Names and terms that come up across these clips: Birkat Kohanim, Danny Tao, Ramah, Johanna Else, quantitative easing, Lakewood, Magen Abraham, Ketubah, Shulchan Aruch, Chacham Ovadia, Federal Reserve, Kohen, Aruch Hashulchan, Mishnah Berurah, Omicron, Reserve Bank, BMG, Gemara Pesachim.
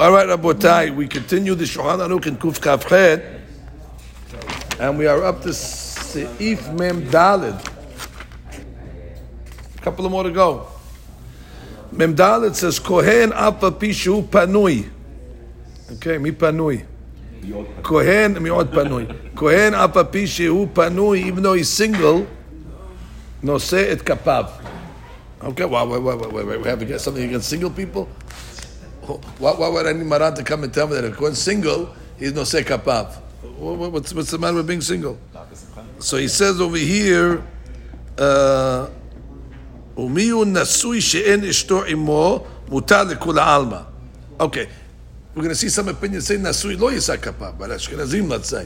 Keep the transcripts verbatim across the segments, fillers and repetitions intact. All right, Rabotai, we continue the Shulchan Aruch and Kuf Kaf Chet, and we are up to Seif Mem Daled. A couple of more to go. Mem Daled says, Kohen Apa Pishu Panui. Okay, Mi Panui. Kohen Miod Panui. Kohen Apa Pishu Panui, even though he's single, no se et kapav. Okay, wow, wait, wait, wait, wait. We have against something against single people? Why, why would I need Maran to come and tell me that if one's single, he's no se kapav? What, what's, what's the matter with being single? So he says over here, uh, okay, we're going to see some opinions saying Nasui lo yisa kapav, but Ashkenazim, let's say.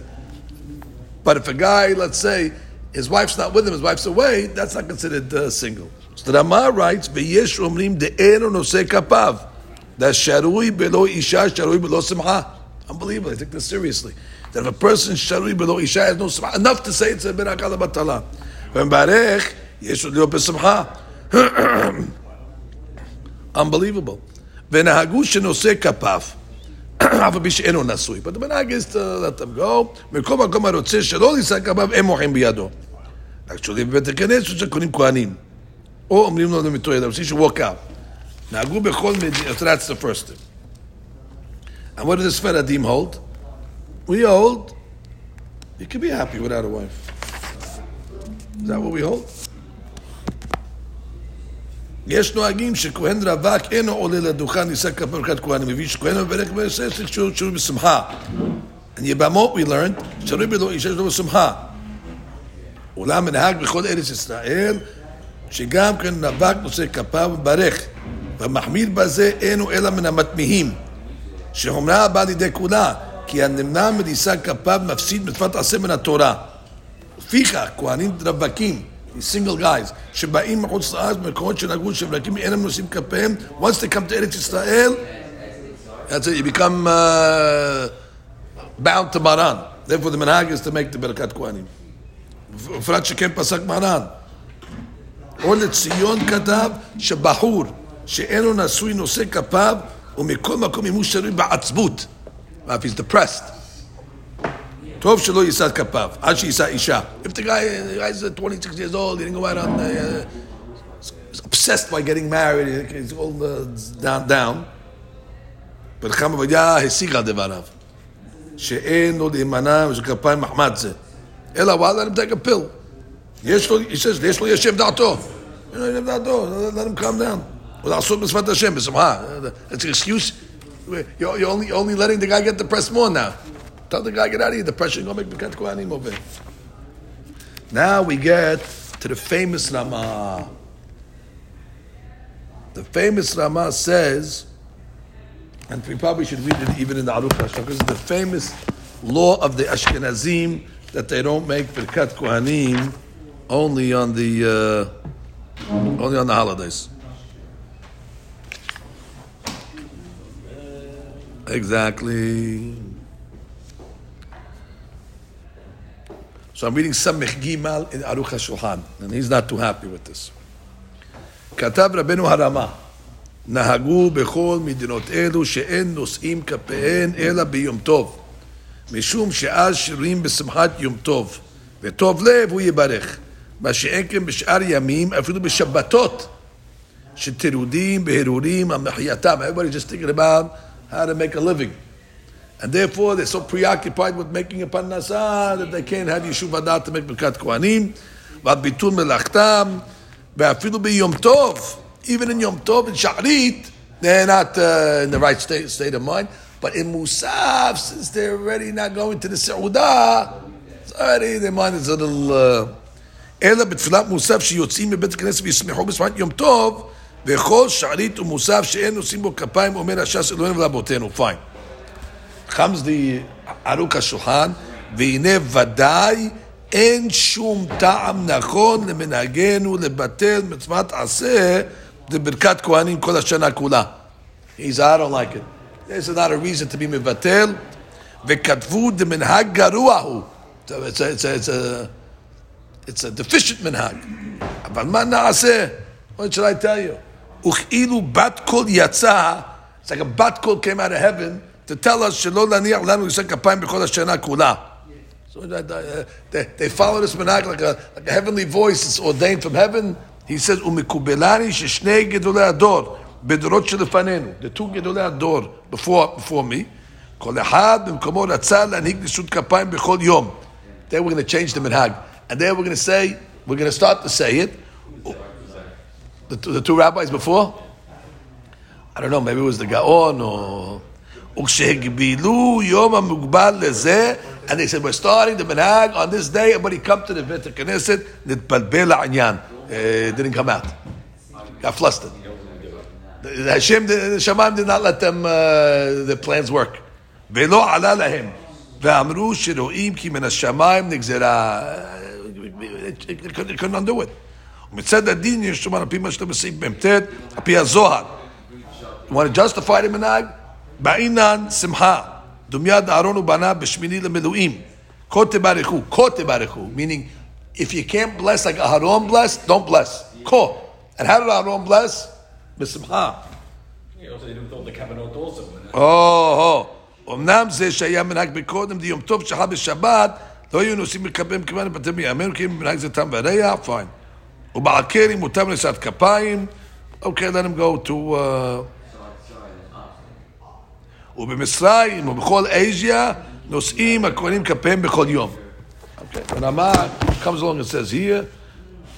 But if a guy, let's say, his wife's not with him, his wife's away, that's not considered uh, single. So the Ramah writes, "Veyesh umrim de'eno nosei kapav." That sharui below isha, sharui below simcha. Unbelievable. I take this seriously. That if a person sharui below isha has no simcha, enough to say it's a berakah lebatala. V'mbarech yesh lo besimcha. Unbelievable. V'nahagu shenosei kapav. But the minhag is to let them go. Actually, she should walk out. That's the first thing. And what does this Feradim hold? We hold, you can be happy without a wife. Is that what we hold? יש נוהגים שכהן רווק אינו עולה לדוכן נישא כפר ברכת כהנים מביא שכהן מברך ועושה שרוי בשמחה. And יבמות we learned שרוי בלא אישה שלו בשמחה. אולם מנהג בכל ארץ ישראל שגם כן רווק נושא כפיו וברך והמחמיר בזה אינו אלא מן המתמיהים שהומרה באה לידי כולה כי הנמנע מנישא כפיו מפסיד מצוות עשה מן התורה. לפיכך כהנים רווקים, these single guys, שבאים מחוץ לארץ, מקורות שנגעו, שברקים אינם נושאים כפיהם, once they come to Eretz Israel, that's it, you become uh, bound to Maran. Therefore the manhag is to make the ברכת כהנים. בפרט שכן פסק מרן. או לציון כתב שבחור, שאינו נשוי נושא כפיו, ומכל מקום אם הוא שרוי בעצבות. If he's depressed. Tov shelo yisad kapav, ad sheyisa isha. If the guy is twenty-six years old, he didn't go out on the, uh, he's obsessed by getting married, he's all uh, down, down. But Chacham Ovadia hesiga devarav. She'en lo dimana mezukapayim mahmadze. Ela why let him take a pill? He says, "Yesh lo yeshiv da'ato." You know, yeshiv da'ato. Let him calm down. Without misvat Hashem, it's an excuse. You're, you're only only letting the guy get depressed more now. Tell the guy, get out of here, depression, go make Birkat Kohanim over. Now we get to the famous Ramah. The famous Ramah says, and we probably should read it even in the Aruch Hashulchan, because it's the famous law of the Ashkenazim that they don't make Birkat Kohanim only on the uh, only on the holidays. Exactly. So I'm reading Samech Gimal in Aruch HaShulchan, and he's not too happy with this. Katav Rabbeinu Haramah, Nahagu bechol midinot elu she'en nosim kape'en ela biyom tov, mishum she'az shirim b'simchat yom tov, ve'tov lev hu yibarech, ma she'enkem b'sh'ar yamim, afilu b'shabbatot, she'terudim b'herurim ha'mechiyatam. Everybody's just thinking about how to make a living. And therefore, they're so preoccupied with making a parnasah that they can't have yeshuv adat to make birkat kohanim, v'bitul melachtam, v'afilu b'yom tov. Even in yom tov and sha'rit, they're not uh, in the right state, state of mind. But in musaf, since they're already not going to the seudah, it's already their mind is a little. Ela b'tfilat musaf sheyotzim mebet knesset v'yismichu b'smat yom tov v'chol sha'rit u'musaf she'en nosim bo kapayim omer hashas Eloheinu v'rabotenu. Fine. Comes the Aruch HaShulchan, v'hineh v'adai en shum ta'am nachon lemenagenu lebatel mitzvat aseh the birkat kohanim kol hashana kula. He says, I don't like it. There's not a reason to be mevatel. V'katvu the minhag garuahu. So it's a, it's a, it's a, it's a deficient minhag. Aval ma na'aseh? What should I tell you? Uchilu bat kol yatzah It's like a bat kol came out of heaven to tell us, Shelo laniach lanu yisrael kapayim b'chol hashana kula. So uh, they, they follow this minhag like a, like a heavenly voice. It's ordained from heaven. He says, "Umikubelani sheshnei gedolei ador bedorot shelefanenu." The two gedolei ador before before me. Kol echad b'mkomo ratzal lanhig neshut kapayim b'chol yom. Then we're going to change the minhag, and then we're going to say we're going to start to say it. The, the two rabbis before. I don't know. Maybe it was the Gaon or. And they said, we're starting the minhag on this day. Everybody come to the Beit HaKnesset. It didn't come out. Got flustered. Hashem, the Shammai did not let them, uh, their plans work. They couldn't undo it. You want to justify the minhag? Ba'inan simha dumyad aronu bana b'shmini lemeluim kote barechu kote barechu. Meaning, if you can't bless like Aharon blessed, don't bless. Ko. And how did Aharon bless? B'simha. Yeah, also they do with all the kavanot also. Oh, oh. Omnam ze shaya minhag bekodem di yom tov shachal b'shabbat lo yu nusim b'kabem kivan b'tem yamen kim minhag zetam v'reya. Fine. Uba'akerim utam nesat kapayim. Okay, let him go to. Uh, ובמצרים ובכל Asia נושאים הכהנים כפיהם בכל יום. Okay, Ramah comes along and says here,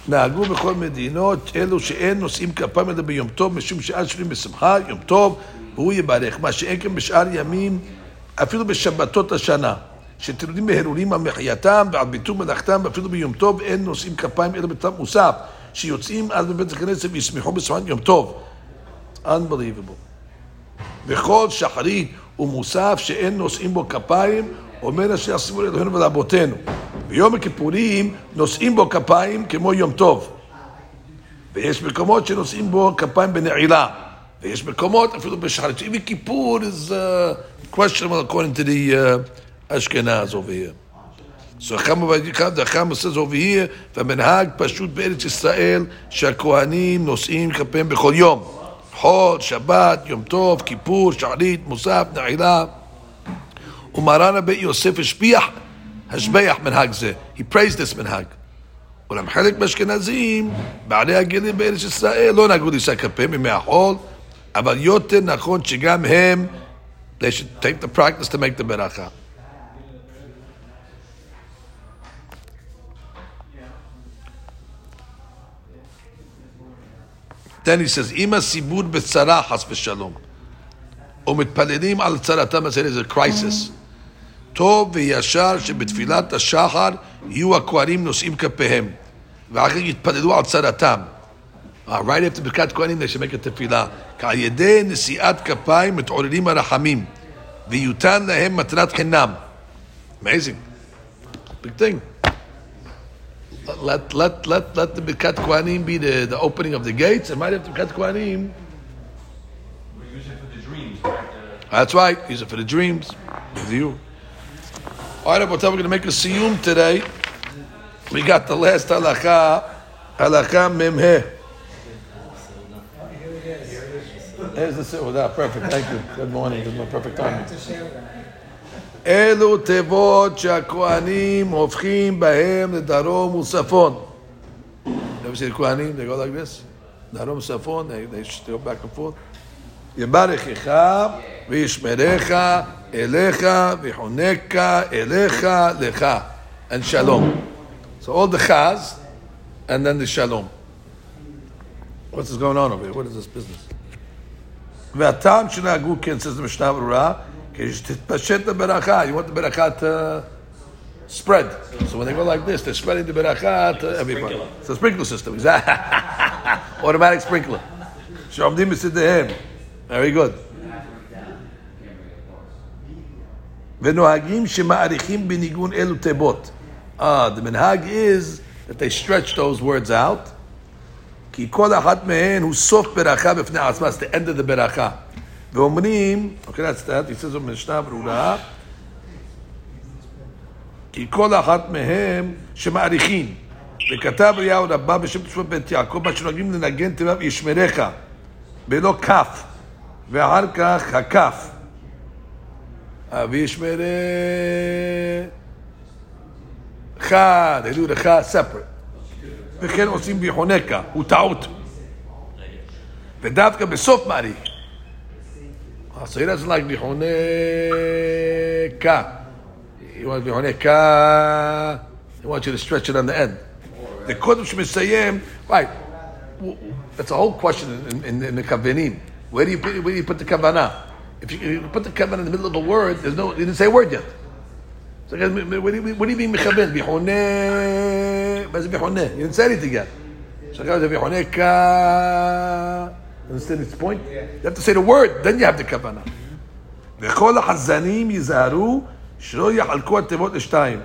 נהגו בכל מדינות אלו שאין נושאים כפיהם אלא ביום טוב, משום שעד שנים בשמחה, יום טוב, והוא יברך. מה שאין כן בשאר ימים, אפילו בשבתות השנה, שתלויים בהילולים על מחייתם ועל ביטול מלאכתם, ואפילו ביום טוב אין נושאים כפיהם אלא בטעם מוסף, שיוצאים אז בבית הכנסת וישמחו בשמחת יום טוב. Unbelievable. בכל שחרית ומוסף שאין נושאים בו כפיים, אומר אשר עשינו לאלוהינו ולאבותינו. ביום הכיפורים נושאים בו כפיים כמו יום טוב. ויש מקומות שנושאים בו כפיים בנעילה. ויש מקומות אפילו בשחרית. יום הכיפור is a question according to the uh, Ashkenaz over here. So Chacham Ovadia says over here, והמנהג פשוט בארץ ישראל שהכהנים נושאים כפיהם בכל יום. חול, שבת, יום טוב, כיפור, שחרית, מוסף, נעילה. ומרן הבית יוסף השפיח, השביח מנהג זה. He praised this מנהג. אולם חלק מהאשכנזים, בעלי הגלים בארץ ישראל, לא נהגו לישא כפיהם בימי החול, אבל יותר נכון שגם הם, they should take the practice to make the ברכה. Then he says, "Ima sibud b'tzara has v'shalom, umitpalelim al tzaratam." There is a crisis. Tov v'yashar shebetfilat hashachar yihu hakohanim nosim kapehem, v'achar yitpalelu al tzaratam. Right after birkat kohanim, they should make a tefillah. Ka'al yedei nesi'at kapayim mitorelim harachamim, v'yutan lahem matrat chinam. Amazing, big thing. Let let let let the Birkat Kohanim be the, the opening of the gates, and right after Birkat Kohanim, we use it for the dreams. Right? The... That's right, use it for the dreams. With you. All right, we're going to make a siyum today. We got the last halakha, halakha memhe. There's the siyum. Perfect. Thank you. Good morning. This is my perfect timing. אלו תיבות שהכהנים הופכים בהם לדרום וצפון. You ever see the Kohanim? They go like this. דרום וצפון, they, they go back and forth. יברכך וישמרך אליך ויחונך אליך לך. And shalom. So all the chaz and then the shalom. What's going on over here? What is this business? והטעם שנהגו כן, says the Mishnah ברורה, you want the barakah to spread. So when they go like this, they're spreading the barakah to everybody. It's a sprinkler system. Exactly. Automatic sprinkler. Very good. Ah, the minhag is that they stretch those words out. It's the end of the barakah. ואומרים, okay, that's that, he says on משנה ברורה, כי כל אחת מהם שמעריכים, וכתב אליהו רבה בשם תשמע בית יעקב, מה שנוהגים לנגן תיבה וישמריך, בלא כף, ואחר כך הכף. וישמרה חד, היו לך separate. וכן עושים ביחונקה, הוא טעות. ודווקא בסוף מעריך. הסעיר הזה לך ביחונקה. You want ביחונקה. I want you to stretch it on the end. The kodem שמסיים, right. That's a whole question in, in, in the kavenim. Where do you put, where do you put the kavanah? If you, if you put the kavanah in the middle of the word, there's no, you didn't say a word yet. So what do you, what do you mean mechaben? Bihoneh, what is bihoneh? You didn't say anything yet. So I said bihoneh ka. Understand its point? You have to say the word, then you have the kavanah. V'chol hachazanim yizaru shelo yachalku atevot l'shtayim.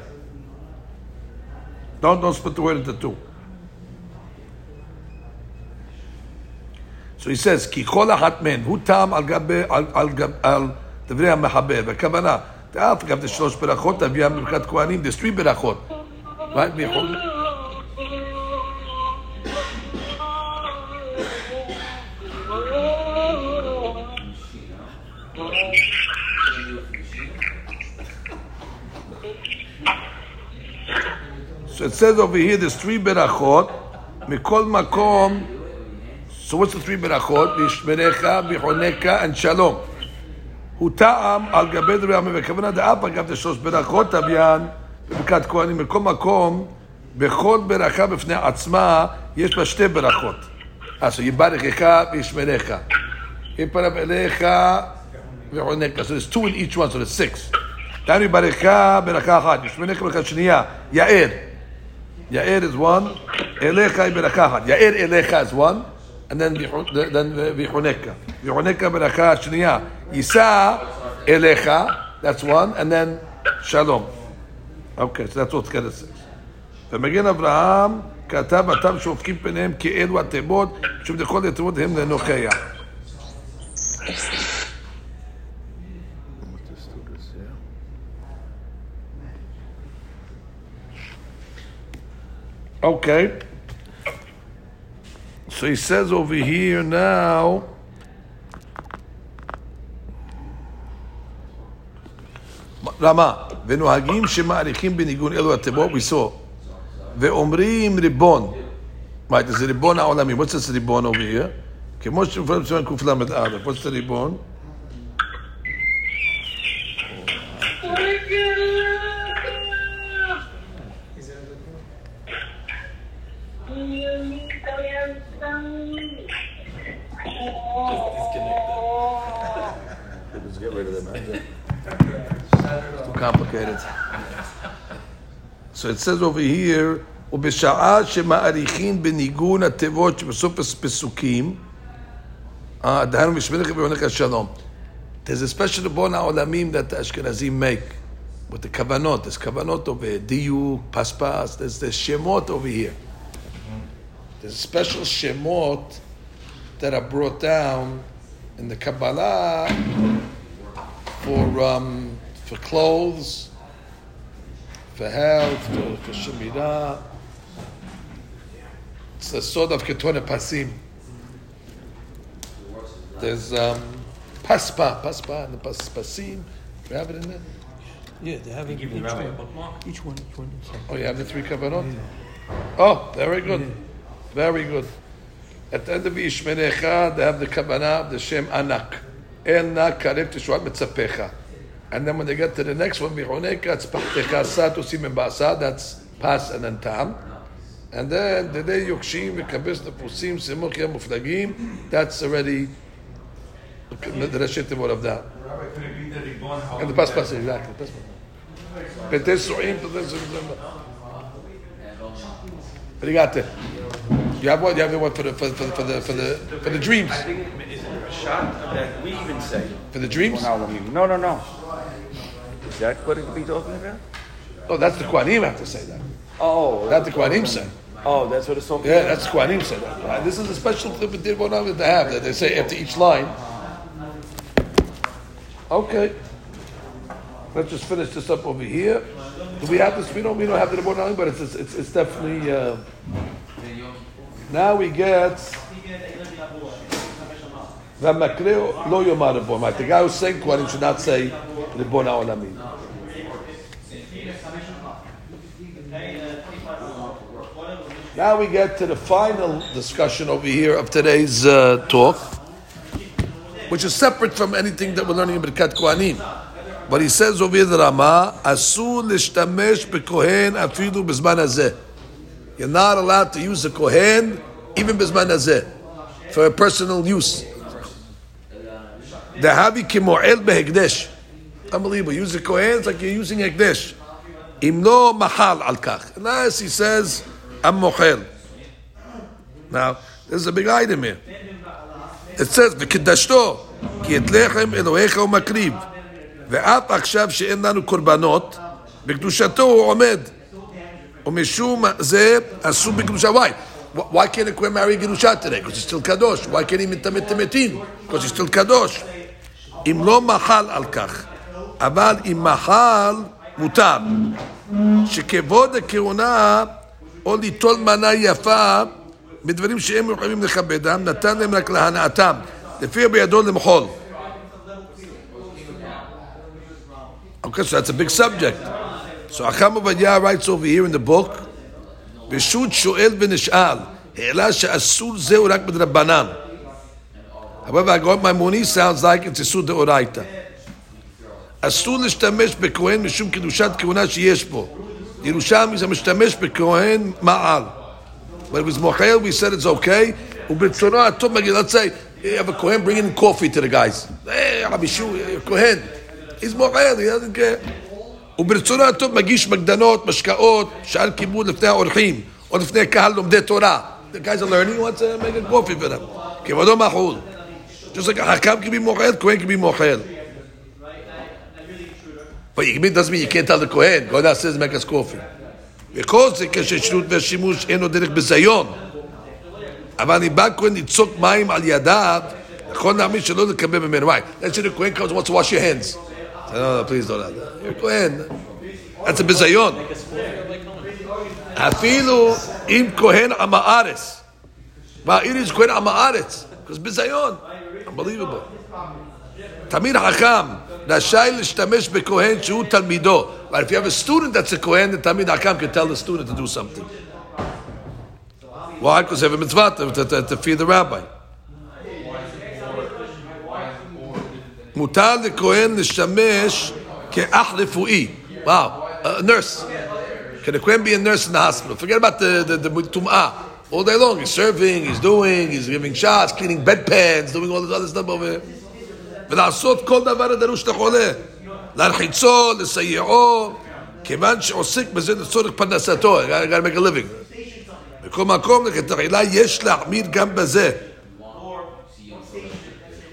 Don't don't split the word into two. So he says, "Ki kol achat men hu tam al gabe al al devrei mechaber v'kavana." The alf gav the shlosh berachot, the yam berachat kohanim, the three berachot. Right? So it says over here, there's three berachot. Mikol makom. So what's the three berachot? Bishmerecha, Bihoneka, and Shalom. Huta'am al gabed re'ameh v'kavana da'apa gav the shosh berachot abyan v'bekat kohanim v'kol makom b'chol beracha b'fnei atzma yesh ba shtei berachot. Ah, so yibarechecha b'ishmerecha. Yiparav elecha v'honeka. So there's two in each one, so there's six. Ta'am yibarecha beracha achat. Yishmerecha beracha shniya. Ya'er. Ya'er is one. Elecha beracha achat. Ya'er elecha is one. And then v'choneka, v'choneka beracha shniya, yisa elecha. That's one, and then shalom. Okay, so that's what's got six. The Magen Abraham katav atam shofkim penehem ki elu atevot shemdechol atevot hem lenocheya. Okay. So he says over here now, Ramah, v'nohagim shema'arichim b'nigun elu atevot, we saw, ve'omrim ribon, right, there's a ribon ha'olami, what's this ribon over here? What's the ribon? Complicated. So it says over here, ובשעה שמאריכים בניגון התיבות שבסוף הפסוקים, דהיינו משמלך ויונך השלום. There's a special בון העולמים that the Ashkenazim make with the kavanot. There's kavanot over here, diyuk, paspas. There's the shemot over here. There's special shemot that are brought down in the Kabbalah for. Um, For clothes, for health, for, for shemirah. It's a sort of ketone pasim. There's um, paspa, paspa, and the pas, pasim. Do you have it in there? Yeah, they have it in each one. Each one, each one. Oh, you have the three kavanot? Yeah. Oh, very good. Yeah. Very good. At the end of Yishmerecha, they have the kavanah of the Shem Anak. El na karev teshuat mitzapecha. And then when they get to the next one, that's pas and then tam. And then the day yokshim v'kabes napusim simuch yam uflagim. That's already the reshetim all of that. And the pas pas exactly. Brigate. You have one. You have the one for the for the for the for the, for the dreams. I think is there a shot that we even say for the dreams? No, no, no. Is that what it be talking about? Oh, that's the Kohanim have to say that. Oh, that's the Kohanim say. Oh, that's what it's talking about. Yeah, that's the Kohanim say that. Right? This is a special thing that they want to have that they say after each line. Okay, let's just finish this up over here. Do we have this? We don't. We don't have the Kohanim, but it's it's it's definitely. Uh, now we get. V'makreo lo yomar ribona. The guy who's saying Kohanim should not say Ribona Olamim. Now we get to the final discussion over here of today's uh, talk, which is separate from anything that we're learning in Birkat Kohanim. But he says over here the Ramah, Asur l'shtamesh b'kohen afilu b'zman hazeh. You're not allowed to use a kohen even b'zman hazeh for a personal use. Dehavi kimo'el b'hekdesh. Unbelievable. Use a kohen, it's like you're using hekdesh. Imlo mahal al kach. Unless he says, I'm mochel. Now, there's a big item here. It says, "V'kedashto ki et lechem Elohecha umakriv, ve'af achshav she'en lanu korbanot, b'kedushato u'omed, u'mishum ze asu b'kedusha." Why? Why can't a Kohen marry Gedusha today? Because he's still kadosh. Why can't he mitamet temetim? Because he's still kadosh. Im lo mahal al kach, aval im mahal mutab. Shekevod ha'keuna. Only tol mana yafa midvarim she'em yochayim lechabedam natan lehem rak lahanatam lefir biyadol lemchol. Okay, so that's a big subject. So Chacham Ovadia writes over here in the book, Beshut shoel v'nishal he'ela she'asur zeu rak b'drabanan. However, I got Maimoni sounds like it's isur de'oraita. Asur l'shtamesh bekohen mishum kedushat keuna sheyesh bo. Yerushalmi is a mishtamesh b'kohen ma'al. When it was mochel, we said it's okay. Let's say, you have a kohen bringing coffee to the guys. Hey, Rabbi Shu, kohen. He's mochel, he doesn't care. וברצונו הטוב מגיש מקדנות, משקאות, שעל כיבוד לפני האורחים, או לפני קהל לומדי תורה. The guys are learning, he wants to make a coffee for them. כבודו מחול. Just like, חכם כבי מוחל, כהן כבי מוחל. But it doesn't mean you can't tell the Kohen. God says make us coffee. Because the Kesheshrut Veshimush Eno Derek Bezayon. Avani Bakwen Itzok Maim Al Yadav. Nachon Na'amid Shelo Lekabeh B'men. Why? Let's say the Kohen comes and wants to wash your hands. No, no, please don't have that. You're Kohen. That's a Bezayon. Afilu Im Kohen Ama'aretz. Ma'ir is Kohen Ama'aretz. Because Bezayon. Unbelievable. Tamir Hakam. But if you have a student that's a Kohen, the Talmid Hakam can tell the student to do something. Why? Because they have a mitzvah to, to, to, to feed the rabbi. Mutar leKohen l'shtamesh ke'ach refu'i. Wow, a nurse. Can a Kohen be a nurse in the hospital? Forget about the the, the tum'ah. All day long, he's serving, he's doing, he's giving shots, cleaning bedpans, doing all this other stuff over here. ולעשות כל דבר הדרוש לחולה, להרחיצו, לסייעו, כיוון שעוסק בזה לצורך פרנסתו, make a living. בכל מקום, לכתחילה, יש להחמיר גם בזה.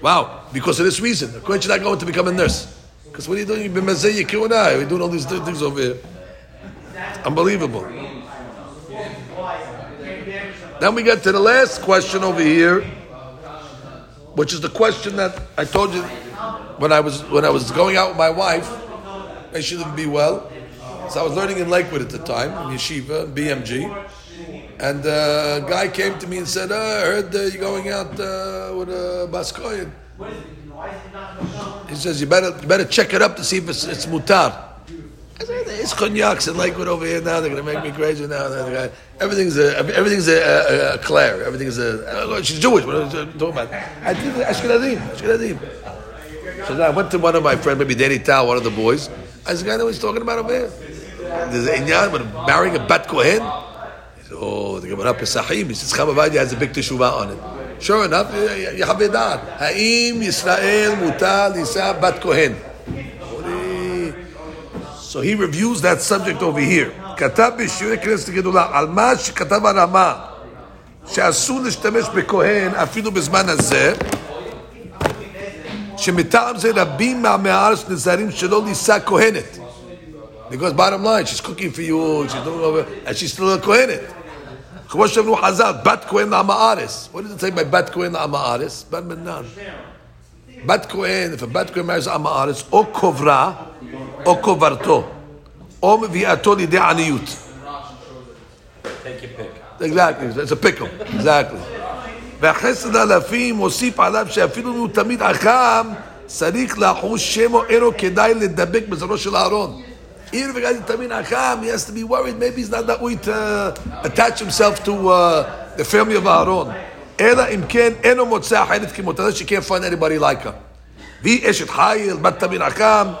Wow, because of this reason, the Kohen should not go to become a nurse. Because what are you doing? במזי כהונה, you're doing all these things over here. Unbelievable. Then we get to the last question over here, which is the question that I told you when I was when I was going out with my wife, and she didn't be well. So I was learning in Lakewood at the time, in Yeshiva, B M G. And uh, a guy came to me and said, oh, I heard uh, you're going out uh, with a Baskoyan. He says, you better you better check it up to see if it's, it's mutar. I said, it's cognacs in Lakewood over here now. They're going to make me crazy now. Everything's a, everything's a, a, a Claire. Everything's a... She's Jewish. What are you talking about? I think Ashkenazim. Ashkenazim. So then I went to one of my friends, maybe Danny Tao, one of the boys. I said, I know what he's talking about over here. There's an Inyan, but marrying a Bat Kohen? He said, oh, the Gemara Pesachim. He says, Chacham Ovadia has a big teshuvah on it. Sure enough, Yahavedat. Ha'im Yisrael Mutar Lisa Bat Kohen. So he reviews that subject over here. Katab b'shiur k'nesset gedolah al ma shekatav Ramah she'asur l'shtamesh b'kohen afilu b'zman hazeh shemitam ze rabim ma'aretz nizarim shelo l'isa kohenet. Because bottom line, she's cooking for you, she's doing over, and she's still a kohenet. Chavosh shavnu hazal bat kohen l'ama'aretz. What does it say by bat kohen l'ama'aretz? Bat menan. Bat kohen. If a bat kohen marries ama'aretz or kovra. או קוברתו, או מביאתו לידי עניות. Exactly, it's a pickle. Exactly. והחסד אלפים מוסיף עליו שאפילו הוא תמיד החם, צריך לחוש שמו אירו כדאי לדבק בזרעו של אהרון. Even if a guy is Tamid Acham, he has to be worried. Maybe he's not that way to uh, attach himself to uh, the family of Aaron. Ela imken eno motzeh ha'inet kimotah. She can't find anybody like her. Vi eshet ha'il bat Tamid Acham.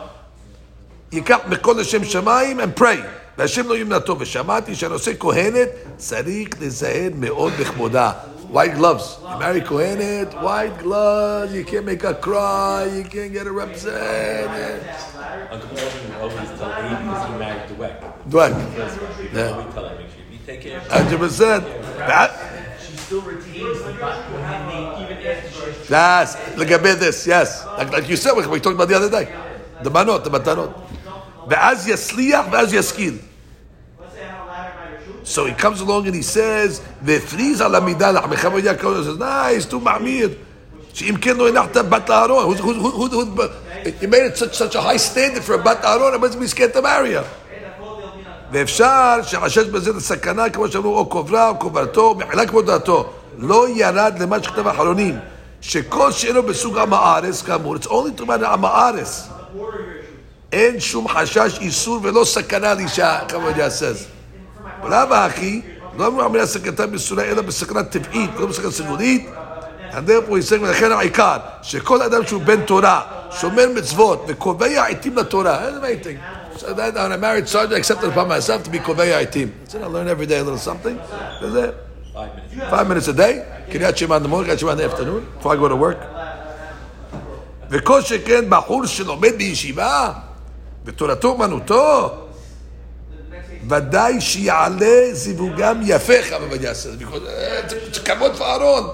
Yikach mekol Hashem shamayim and pray. Hashem lo yimnato v'shamati she'noseh kohenet tzarik lezahed me'od b'chmodah. White gloves. You marry kohenet, white gloves. You can't make her cry. You can't get her upset. Uncle Morgan always tells ladies he married Dweck. Dweck. Yeah. We tell her, make sure you take care of her. one hundred percent. That? She still retains the button, even after she's... Yes. Look at me this. Yes. Like, like you said, we, we talked about the other day. The manot, the matanot. Ve'az yasliach, ve'az yaskil. So he comes along and he says, "V'friz ala midalach." Chacham Ovadia says, "Nah, he's too ma'amir." She'imken lo enachta bat Aaron. Who, who, who, who? You made it such such a high standard for a bat Aaron. I must be scared to marry her. V'efshar she'ashes b'zeh l'sakana kama she'amru o kovra o kovarto me'chila kvodato lo yarad lema she'ktav ha'aronim she'kol she'eno b'sug ha'ma'aretz kamur. It's only to matter ha'ma'aretz. En shum hashash isur ve'lo sakana l'isha. Chacham Ovadia says. ולמה אחי, לא אמרו המילה סכנתה בסולה, אלא בסכנה טבעית, לא בסכנה סגונית. הדבר פה יסק, ולכן העיקר, שכל אדם שהוא בן תורה, שומר מצוות וקובע עיתים לתורה. That's the main thing. So that on a married sergeant, I accepted upon myself to be קובע עיתים. So I learn every day a little something. That's it. Five minutes. Five minutes a day. קריאת שמע in the morning, קריאת שמע in the afternoon, before I go to work. וכל שכן בחור שלומד בישיבה, ותורתו אומנותו, ודאי שיעלה זיווגם יפה, חבר ודיה says, because it's כבוד ואהרון.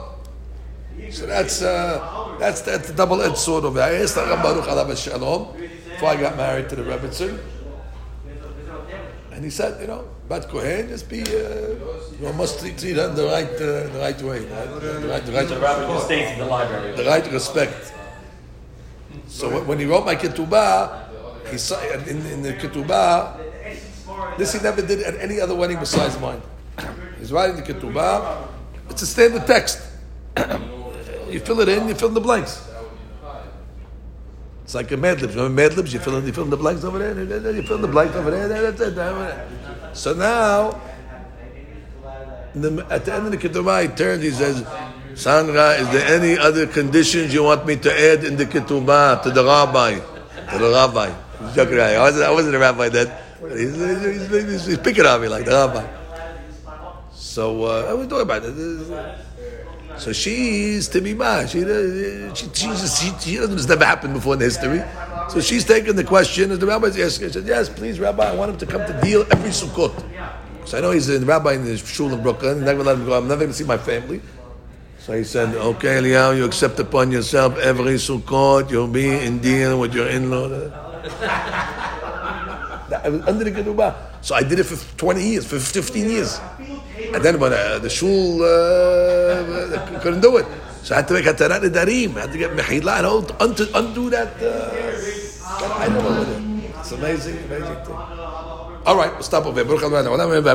So that's, uh, that's, that's the double-edged sword over there. I asked Rambam Baruch Alav Shalom before I got married to the Rebbetzin. And he said, you know, Bat Kohen, just be, uh, you must treat her in the right, uh, the right way. The right, the right, the right, stays in the library. The right respect. So when he wrote my Ketubah, he saw, in, in the Ketubah, this he never did at any other wedding besides mine. He's writing the Ketubah. It's a standard text. You fill it in, you fill in the blanks. It's like a Mad Libs. Remember Mad Libs? You fill in, you fill in the blanks over there, you fill in the blanks over there. So now, the, at the end of the Ketubah, he turns, he says, Sandra, is there any other conditions you want me to add in the Ketubah to the rabbi? To the rabbi. I wasn't, I wasn't a rabbi then. He's, he's, he's, he's picking on me like the rabbi. So uh, I was talking about it. So she's Timimah. She, she, she, she doesn't. It's never happened before in history. So she's taking the question, and the rabbi's asking. She said, "Yes, please, Rabbi. I want him to come to deal every Sukkot." So I know he's a rabbi in the shul in Brooklyn. Never let him go. I'm never going to see my family. So he said, "Okay, Eliyahu, you accept upon yourself every Sukkot. You'll be in dealing with your in-law." I was under the Ketubah. So I did it for twenty years, for fifteen years. And then when uh, the shul uh, couldn't do it. So I had to make Hatarat Nedarim. I had to get Mechila and all, undo, undo that. Uh, I don't know what it is. It's amazing, amazing thing. All right, we'll stop over here.